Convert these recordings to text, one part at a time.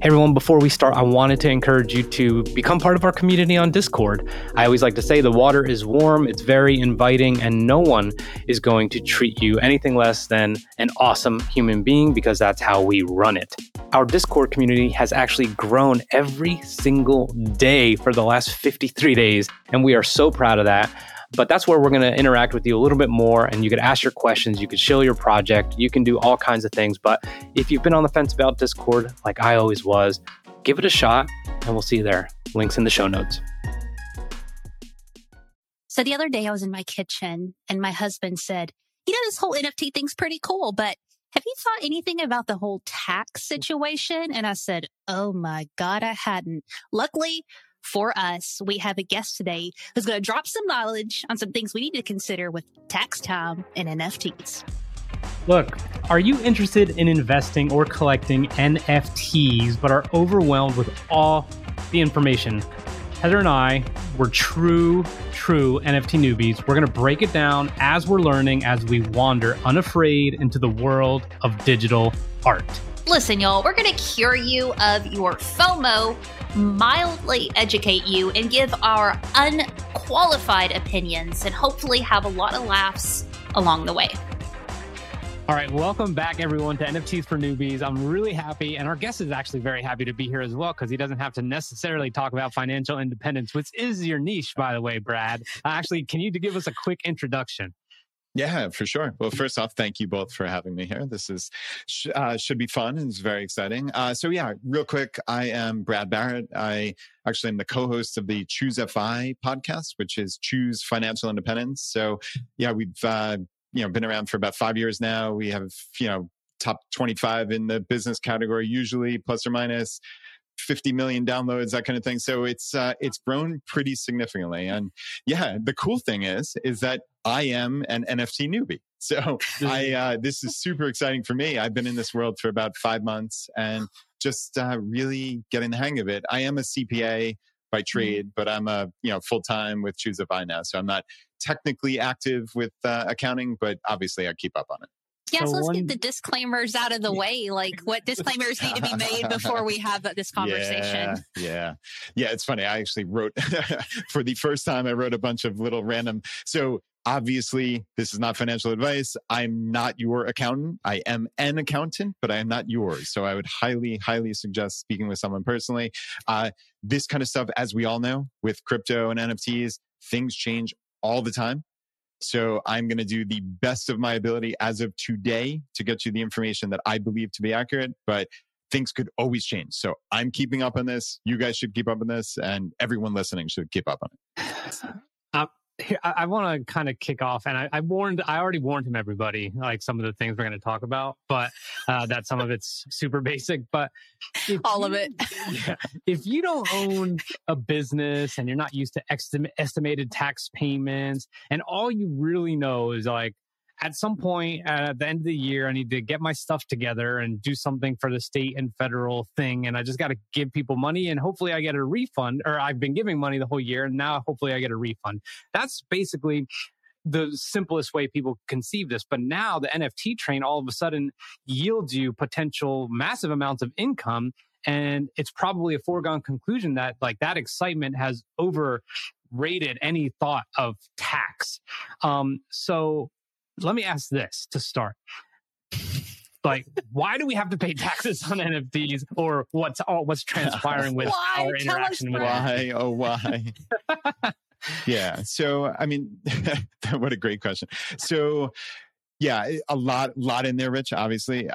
Hey everyone, before we start, I wanted to encourage you to become part of our community on Discord. I always like to say the water is warm, it's very inviting, and no one is going to treat you anything less than an awesome human being because that's how we run it. Our Discord community has actually grown every single day for the last 53 days, and we are so proud of that. But that's where we're going to interact with you a little bit more, and you could ask your questions, you could show your project, you can do all kinds of things. But if you've been on the fence about Discord, like I always was, give it a shot and we'll see you there. Links in the show notes. So the other day I was in my kitchen and my husband said, this whole NFT thing's pretty cool, but have you thought anything about the whole tax situation? And I said, oh my God, I hadn't. Luckily, for us, we have a guest today who's going to drop some knowledge on some things we need to consider with tax time and NFTs. Look, are you interested in investing or collecting NFTs but are overwhelmed with all the information? Heather and I were true NFT newbies. We're going to break it down as we're learning, as we wander unafraid into the world of digital art. Listen, y'all, we're going to cure you of your FOMO, mildly educate you, and give our unqualified opinions and hopefully have a lot of laughs along the way. All right. Welcome back, everyone, to NFTs for Newbies. I'm really happy, and our guest is actually very happy to be here as well because he doesn't have to necessarily talk about financial independence, which is your niche, by the way, Brad. Actually, can you give us a quick introduction? Yeah, for sure. Well, first off, thank you both for having me here. This is should be fun and it's very exciting. Real quick, I am Brad Barrett. I actually am the co-host of the ChooseFI podcast, which is Choose Financial Independence. So, yeah, we've been around for about 5 years now. We have top 25 in the business category, usually plus or minus 50 million downloads, that kind of thing. So it's grown pretty significantly. And yeah, the cool thing is that I am an NFT newbie. So this is super exciting for me. I've been in this world for about 5 months and just really getting the hang of it. I am a CPA by trade, but I'm a full-time with ChooseFI now. So I'm not technically active with accounting, but obviously I keep up on it. Yeah, so let's get the disclaimers out of the way, like what disclaimers need to be made before we have this conversation. Yeah, it's funny. I actually wrote, for the first time, I wrote a bunch of little random. So obviously, this is not financial advice. I'm not your accountant. I am an accountant, but I am not yours. So I would highly, highly suggest speaking with someone personally. This kind of stuff, as we all know, with crypto and NFTs, things change all the time. So I'm going to do the best of my ability as of today to get you the information that I believe to be accurate, but things could always change. So I'm keeping up on this. You guys should keep up on this, and everyone listening should keep up on it. I want to kind of kick off, and I already warned him, everybody, like some of the things we're going to talk about, but that some of it's super basic, but all of it. Yeah, if you don't own a business and you're not used to estimated tax payments, and all you really know is like, at some point at the end of the year, I need to get my stuff together and do something for the state and federal thing. And I just got to give people money and hopefully I get a refund, or I've been giving money the whole year and now hopefully I get a refund. That's basically the simplest way people conceive this. But now the NFT train all of a sudden yields you potential massive amounts of income. And it's probably a foregone conclusion that like that excitement has overrated any thought of tax. So let me ask this to start. Like, why do we have to pay taxes on NFTs, or what's transpiring with our interaction with them? Why? Yeah. So, I mean, what a great question. So, yeah, a lot in there, Rich, obviously.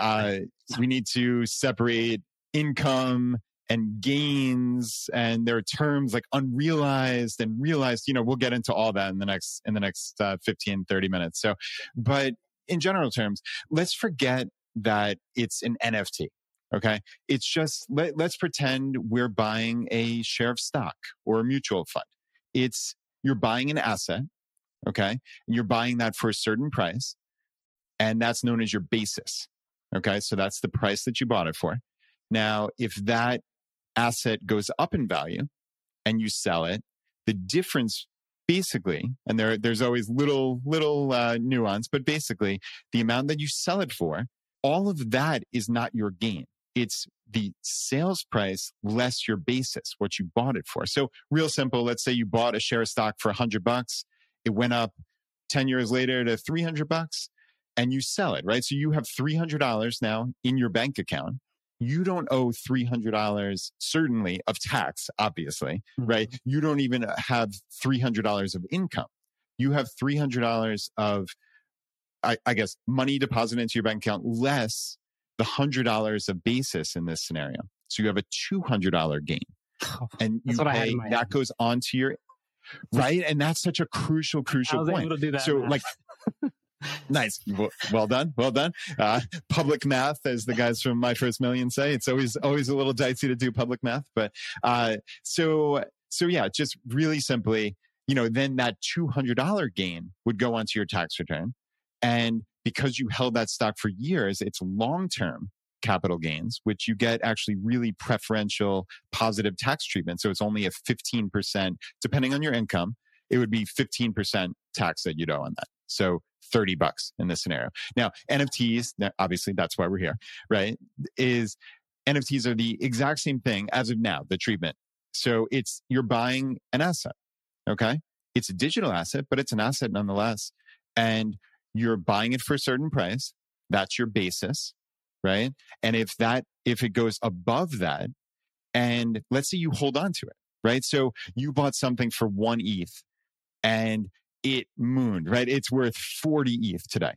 We need to separate income and gains, and there are terms like unrealized and realized. We'll get into all that in the next 15, 30 minutes. So, but in general terms, let's forget that it's an NFT. Okay. It's just, let's pretend we're buying a share of stock or a mutual fund. You're buying an asset. Okay. And you're buying that for a certain price, and that's known as your basis. Okay. So that's the price that you bought it for. Now, if that asset goes up in value and you sell it, the difference basically, and there's always little nuance, but basically the amount that you sell it for, all of that is not your gain. It's the sales price less your basis, what you bought it for. So real simple, let's say you bought a share of stock for $100. It went up 10 years later to $300 and you sell it, right? So you have $300 now in your bank account. You don't owe $300, certainly, of tax, obviously, right? You don't even have $300 of income. You have $300 of, I guess, money deposited into your bank account less the $100 of basis in this scenario. So you have a $200 gain. And you pay, that goes onto your, right? And that's such a crucial point. Able to do that, so, man. Nice. Well done. Public math, as the guys from My First Million say, it's always a little dicey to do public math. But so yeah, just really simply, then that $200 gain would go onto your tax return. And because you held that stock for years, it's long-term capital gains, which you get actually really preferential positive tax treatment. So it's only a 15%, depending on your income, it would be 15% tax that you'd owe on that. So $30 in this scenario. Now, NFTs, obviously that's why we're here, right? NFTs are the exact same thing as of now, the treatment. So you're buying an asset, okay? It's a digital asset, but it's an asset nonetheless. And you're buying it for a certain price. That's your basis, right? And if it goes above that, and let's say you hold on to it, right? So you bought something for 1 ETH and it mooned, right? It's worth 40 ETH today,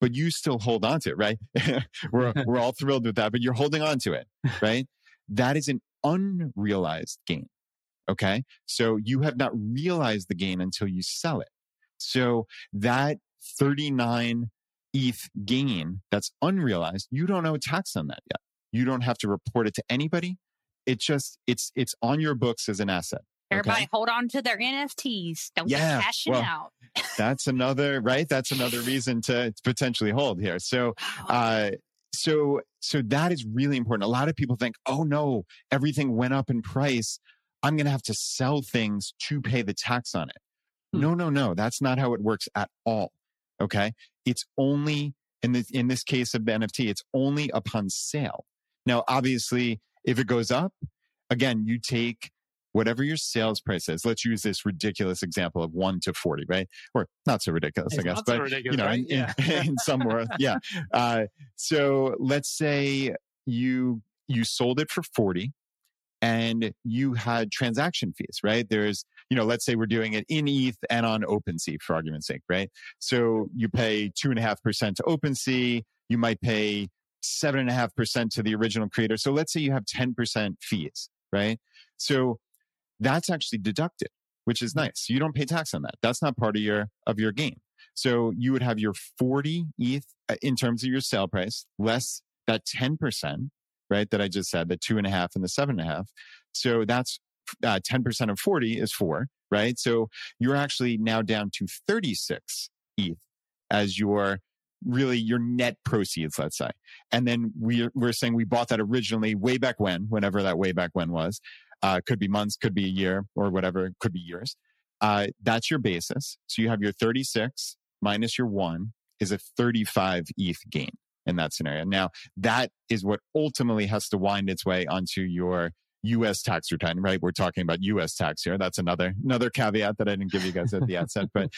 but you still hold on to it, right? we're all thrilled with that, but you're holding on to it, right? That is an unrealized gain, okay? So you have not realized the gain until you sell it. So that 39 ETH gain that's unrealized, you don't owe tax on that yet. You don't have to report it to anybody. It just, it's on your books as an asset. Everybody hold on to their NFTs. Don't get cashing out. That's another, right? That's another reason to potentially hold here. So, so that is really important. A lot of people think, oh no, everything went up in price. I'm going to have to sell things to pay the tax on it. No. That's not how it works at all. Okay. It's only in this case of the NFT, it's only upon sale. Now, obviously, if it goes up, again, you take whatever your sales price is. Let's use this ridiculous example of 1 to 40, right? Or not so ridiculous, I guess, but right? In some world, yeah. So let's say you sold it for 40, and you had transaction fees, right? There's, let's say we're doing it in ETH and on OpenSea for argument's sake, right? So you pay 2.5% to OpenSea. You might pay 7.5% to the original creator. So let's say you have 10% fees, right? So that's actually deducted, which is nice. You don't pay tax on that. That's not part of your gain. So you would have your 40 ETH in terms of your sale price, less that 10%, right? That I just said, the 2.5 and the 7.5. So that's 10% of 40 is 4, right? So you're actually now down to 36 ETH as your net proceeds, let's say. And then we're saying we bought that originally way back when, whenever that way back when was. Could be months, could be a year, or whatever, could be years. That's your basis. So you have your 36 minus your 1 is a 35 ETH gain in that scenario. Now, that is what ultimately has to wind its way onto your U.S. tax return, right? We're talking about U.S. tax here. That's another caveat that I didn't give you guys at the outset. But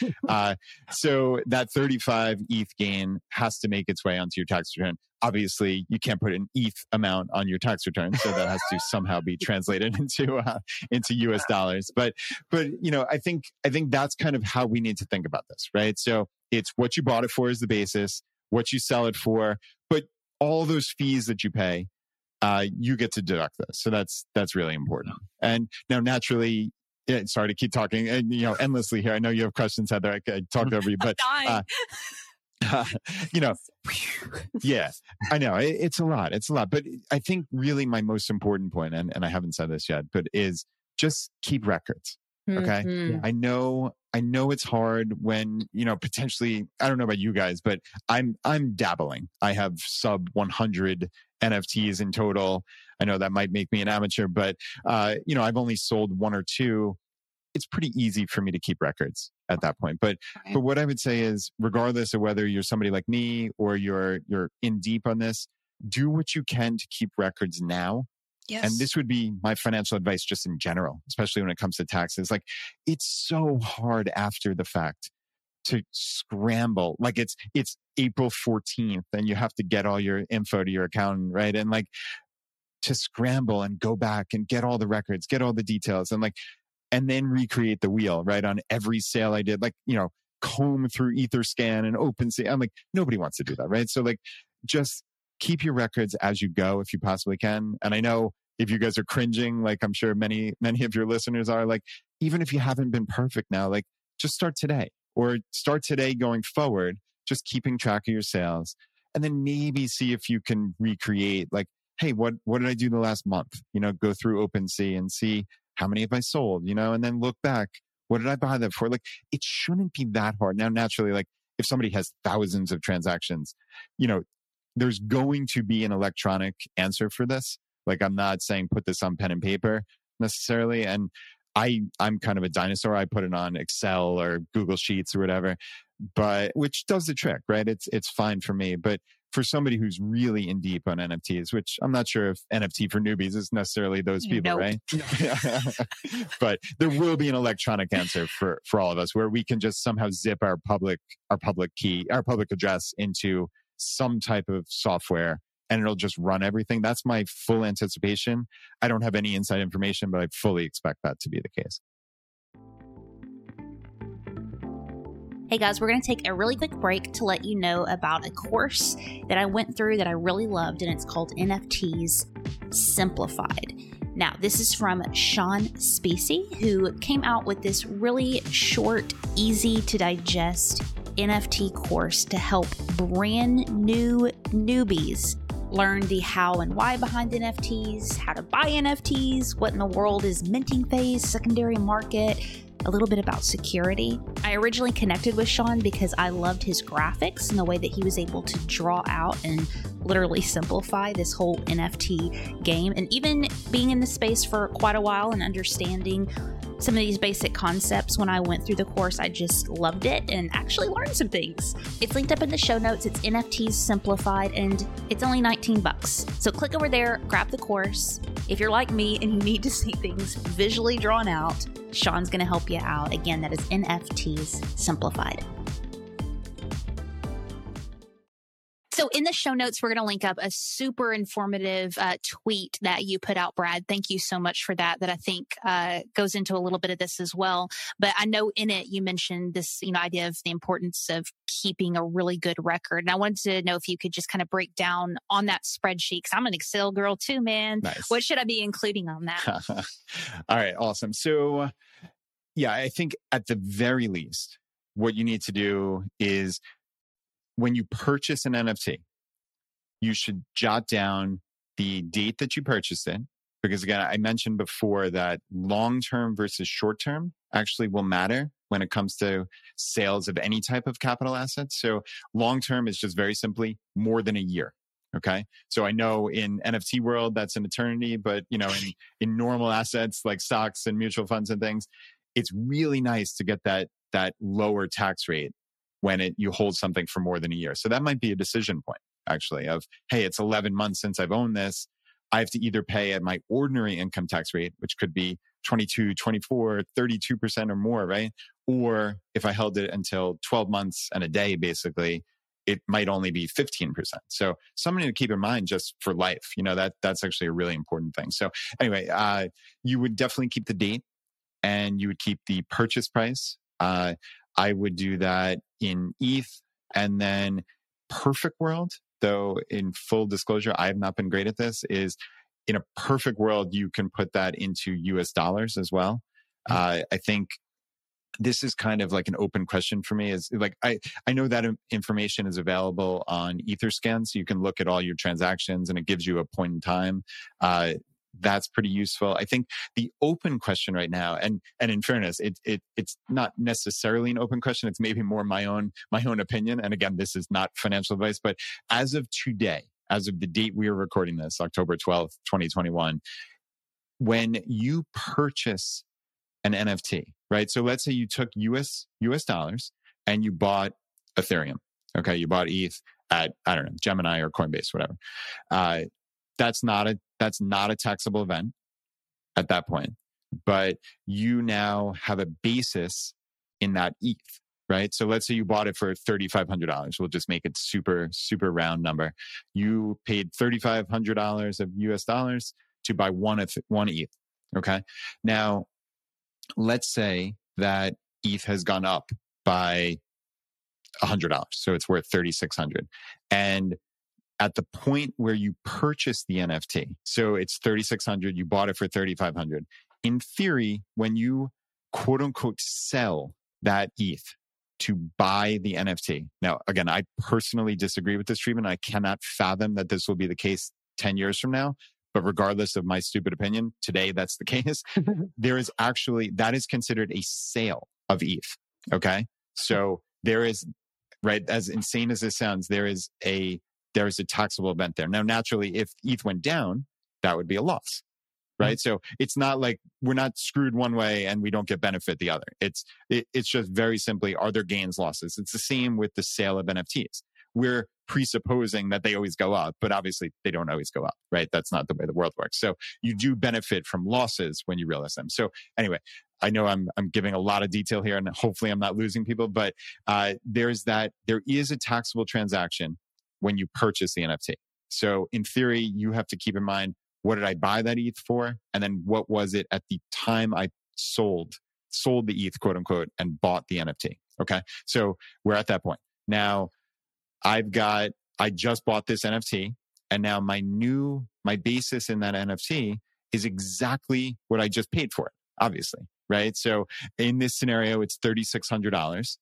so that 35 ETH gain has to make its way onto your tax return. Obviously, you can't put an ETH amount on your tax return, so that has to somehow be translated into U.S. dollars. But I think that's kind of how we need to think about this, right? So it's what you bought it for is the basis, what you sell it for, but all those fees that you pay. You get to deduct this. So that's really important. And now naturally, sorry to keep talking endlessly here. I know you have questions, Heather. I talked over you, but, yeah, I know it's a lot, but I think really my most important point, and I haven't said this yet, but is just keep records. Okay. Mm-hmm. I know it's hard when, potentially, I don't know about you guys, but I'm dabbling. I have sub 100 NFTs in total. I know that might make me an amateur, but, I've only sold 1 or 2. It's pretty easy for me to keep records at that point. But what I would say is, regardless of whether you're somebody like me or you're in deep on this, do what you can to keep records now. Yes. And this would be my financial advice just in general, especially when it comes to taxes. Like, it's so hard after the fact to scramble. Like, it's April 14th and you have to get all your info to your accountant, right? And like, to scramble and go back and get all the records, get all the details, and like, and then recreate the wheel, right? On every sale I did, like, you know, comb through EtherScan and OpenSea. I'm like, nobody wants to do that, right? So like, just keep your records as you go if you possibly can. And I know if you guys are cringing, like I'm sure many of your listeners are, like, even if you haven't been perfect now, like, just start today or start today going forward, just keeping track of your sales, and then maybe see if you can recreate, like, hey, what did I do the last month? You know, go through OpenSea and see how many have I sold, you know, and then look back. What did I buy that for? Like, it shouldn't be that hard. Now, naturally, like, if somebody has thousands of transactions, you know, there's going to be an electronic answer for this. Like, I'm not saying put this on pen and paper necessarily. And I'm kind of a dinosaur. I put it on Excel or Google Sheets or whatever, but which does the trick, right? It's fine for me. But for somebody who's really in deep on NFTs, which I'm not sure if NFT for Newbies is necessarily those people, right? No. But there will be an electronic answer for all of us where we can just somehow zip our public address into some type of software, and it'll just run everything. That's my full anticipation. I don't have any inside information, but I fully expect that to be the case. Hey guys, we're going to take a really quick break to let you know about a course that I went through that I really loved, and it's called NFTs Simplified. Now, this is from Sean Specy, who came out with this really short, easy to digest NFT course to help brand new newbies learn the how and why behind NFTs, how to buy NFTs, what in the world is minting phase, secondary market, a little bit about security. I originally connected with Sean because I loved his graphics and the way that he was able to draw out and literally simplify this whole NFT game. And even being in the space for quite a while and understanding some of these basic concepts, when I went through the course, I just loved it and actually learned some things. It's linked up in the show notes. It's NFTs Simplified, and it's only $19. So click over there, grab the course. If you're like me and you need to see things visually drawn out, Sean's going to help you out. Again, that is NFTs Simplified. So in the show notes, we're going to link up a super informative tweet that you put out, Brad. Thank you so much for that I think goes into a little bit of this as well. But I know in it, you mentioned this, you know, idea of the importance of keeping a really good record. And I wanted to know if you could just kind of break down on that spreadsheet, because I'm an Excel girl too, man. Nice. What should I be including on that? All right. Awesome. So yeah, I think at the very least, what you need to do is, when you purchase an NFT, you should jot down the date that you purchased it. Because again, I mentioned before that long-term versus short-term actually will matter when it comes to sales of any type of capital assets. So long-term is just very simply more than a year. Okay. So I know in NFT world, that's an eternity, but you know, in normal assets like stocks and mutual funds and things, it's really nice to get that lower tax rate when you hold something for more than a year. So that might be a decision point, actually, of, hey, it's 11 months since I've owned this. I have to either pay at my ordinary income tax rate, which could be 22, 24, 32% or more, right? Or if I held it until 12 months and a day, basically, it might only be 15%. So something to keep in mind just for life, you know, that's actually a really important thing. So anyway, you would definitely keep the date, and you would keep the purchase price. I would do that in ETH, and then perfect world, though in full disclosure, I have not been great at this, is in a perfect world, you can put that into US dollars as well. I think this is kind of like an open question for me, is like, I know that information is available on EtherScan, so you can look at all your transactions and it gives you a point in time. That's pretty useful. I think the open question right now, and in fairness, it's not necessarily an open question. It's maybe more my own opinion. And again, this is not financial advice, but as of today, as of the date we are recording this, October 12th, 2021, when you purchase an NFT, right? So let's say you took US dollars and you bought Ethereum. Okay. You bought ETH at, I don't know, Gemini or Coinbase, whatever. That's not a taxable event at that point, but you now have a basis in that ETH, right? So let's say you bought it for $3,500. We'll just make it super, super round number. You paid $3,500 of US dollars to buy one ETH. Okay. Now, let's say that ETH has gone up by $100. So it's worth $3,600. And at the point where you purchase the NFT, so it's $3,600, you bought it for $3,500. In theory, when you quote unquote sell that ETH to buy the NFT. Now, again, I personally disagree with this treatment. I cannot fathom that this will be the case 10 years from now. But regardless of my stupid opinion, today that's the case. There is actually, that is considered a sale of ETH. Okay. So there is, right, as insane as this sounds, there is a taxable event there. Now, naturally, if ETH went down, that would be a loss, right? Mm-hmm. So it's not like we're not screwed one way and we don't get benefit the other. It's just very simply, are there gains, losses? It's the same with the sale of NFTs. We're presupposing that they always go up, but obviously they don't always go up, right? That's not the way the world works. So you do benefit from losses when you realize them. So anyway, I know I'm giving a lot of detail here, and hopefully I'm not losing people, but there is a taxable transaction when you purchase the NFT. So in theory, you have to keep in mind, what did I buy that ETH for? And then what was it at the time I sold the ETH, quote unquote, and bought the NFT? Okay. So we're at that point. Now, I just bought this NFT, and now my basis in that NFT is exactly what I just paid for it, obviously, right? So in this scenario, it's $3,600.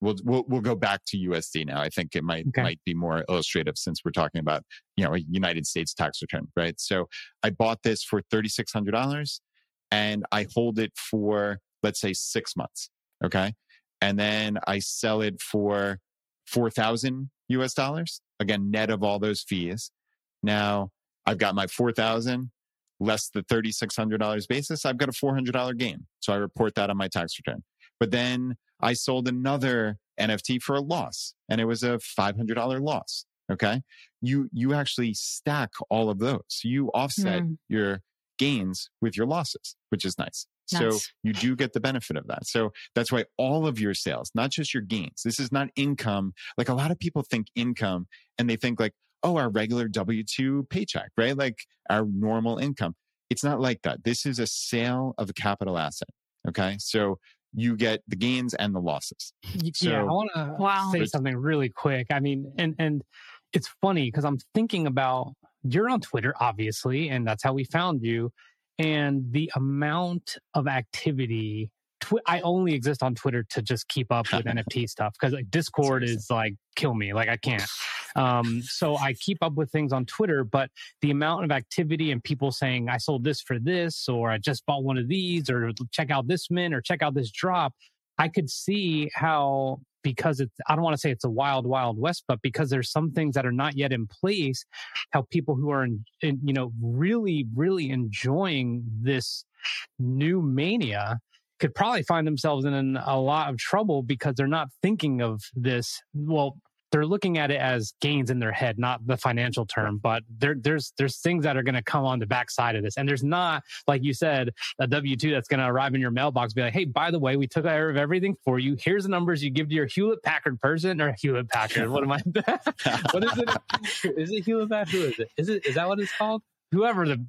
We'll go back to USD now. I think it might be more illustrative since we're talking about, a United States tax return, right? So I bought this for $3,600 and I hold it for, let's say, 6 months. Okay. And then I sell it for $4,000 US dollars, again, net of all those fees. Now I've got my $4,000 less the $3,600 basis. I've got a $400 gain. So I report that on my tax return. But then I sold another NFT for a loss, and it was a $500 loss. Okay. You actually stack all of those. You offset your gains with your losses, which is nice. So you do get the benefit of that. So that's why all of your sales, not just your gains. This is not income. Like, a lot of people think income and they think like, oh, our regular W-2 paycheck, right? Like our normal income. It's not like that. This is a sale of a capital asset. Okay. So you get the gains and the losses. I want to say something really quick. I mean, and it's funny because I'm thinking about, you're on Twitter, obviously, and that's how we found you. And the amount of activity, I only exist on Twitter to just keep up with NFT stuff, because like Discord is like, kill me, like I can't. So I keep up with things on Twitter, but the amount of activity and people saying, I sold this for this, or I just bought one of these, or check out this mint, or check out this drop. I could see how, because it's, I don't want to say it's a wild, wild west, but because there's some things that are not yet in place, how people who are, really, really enjoying this new mania could probably find themselves in a lot of trouble because they're not thinking of this. Well, they're looking at it as gains in their head, not the financial term, but there's things that are going to come on the backside of this. And there's not, like you said, a W-2 that's going to arrive in your mailbox, be like, hey, by the way, we took care of everything for you. Here's the numbers you give to your Hewlett-Packard person, or Hewlett-Packard. What am I? What is it? Is it Hewlett-Packard? Who is it? Is that what it's called? Whoever the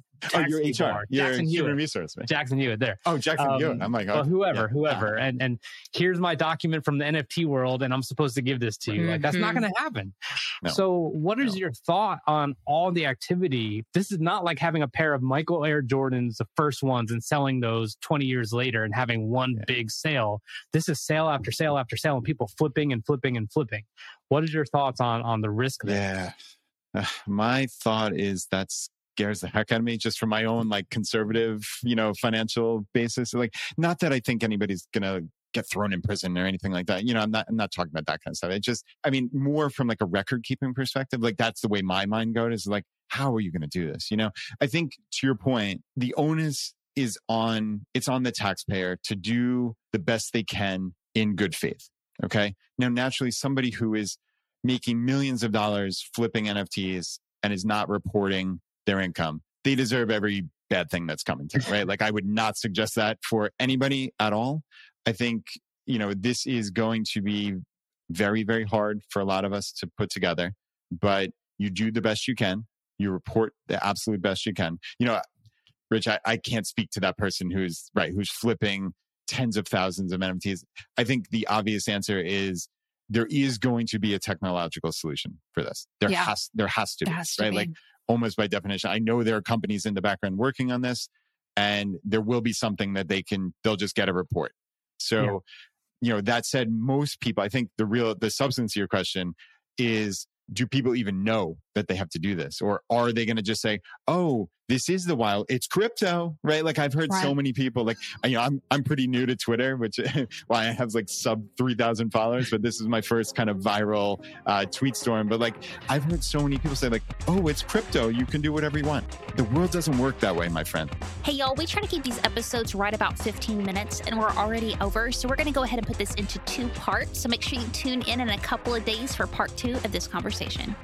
your HR, Jackson Hewitt, resource, man. Jackson Hewitt there. Oh, Jackson Hewitt. I'm like, oh, well, whoever. Yeah. And here's my document from the NFT world, and I'm supposed to give this to you. Mm-hmm. Like, that's not going to happen. No. So, what is your thought on all the activity? This is not like having a pair of Michael Air Jordans, the first ones, and selling those 20 years later and having one big sale. This is sale after sale after sale, and people flipping and flipping and flipping. What is your thoughts on the risk there? Yeah, my thought is that's scares the heck out of me, just from my own like conservative, financial basis. Like, not that I think anybody's gonna get thrown in prison or anything like that. I'm not talking about that kind of stuff. It just, I mean, more from like a record keeping perspective. Like, that's the way my mind goes. Is like, how are you gonna do this? I think to your point, the onus is on the taxpayer to do the best they can in good faith. Okay. Now, naturally, somebody who is making millions of dollars flipping NFTs and is not reporting their income. They deserve every bad thing that's coming to them, right? Like, I would not suggest that for anybody at all. I think, you know, this is going to be very, very hard for a lot of us to put together, but you do the best you can. You report the absolute best you can. You know, Rich, I can't speak to that person who's right, who's flipping tens of thousands of NFTs. I think the obvious answer is there is going to be a technological solution for this. There has to be. Like, almost by definition. I know there are companies in the background working on this, and there will be something that they'll just get a report. So, you know, that said, most people, I think the substance of your question is, do people even know that they have to do this? Or are they going to just say, oh, this is the wild, it's crypto, right? Like, I've heard so many people, like, you know, I'm pretty new to Twitter, which well, I have like sub 3,000 followers, but this is my first kind of viral tweet storm. But like, I've heard so many people say like, oh, it's crypto, you can do whatever you want. The world doesn't work that way, my friend. Hey, y'all, we try to keep these episodes right about 15 minutes and we're already over. So we're going to go ahead and put this into two parts. So make sure you tune in a couple of days for part 2 of this conversation.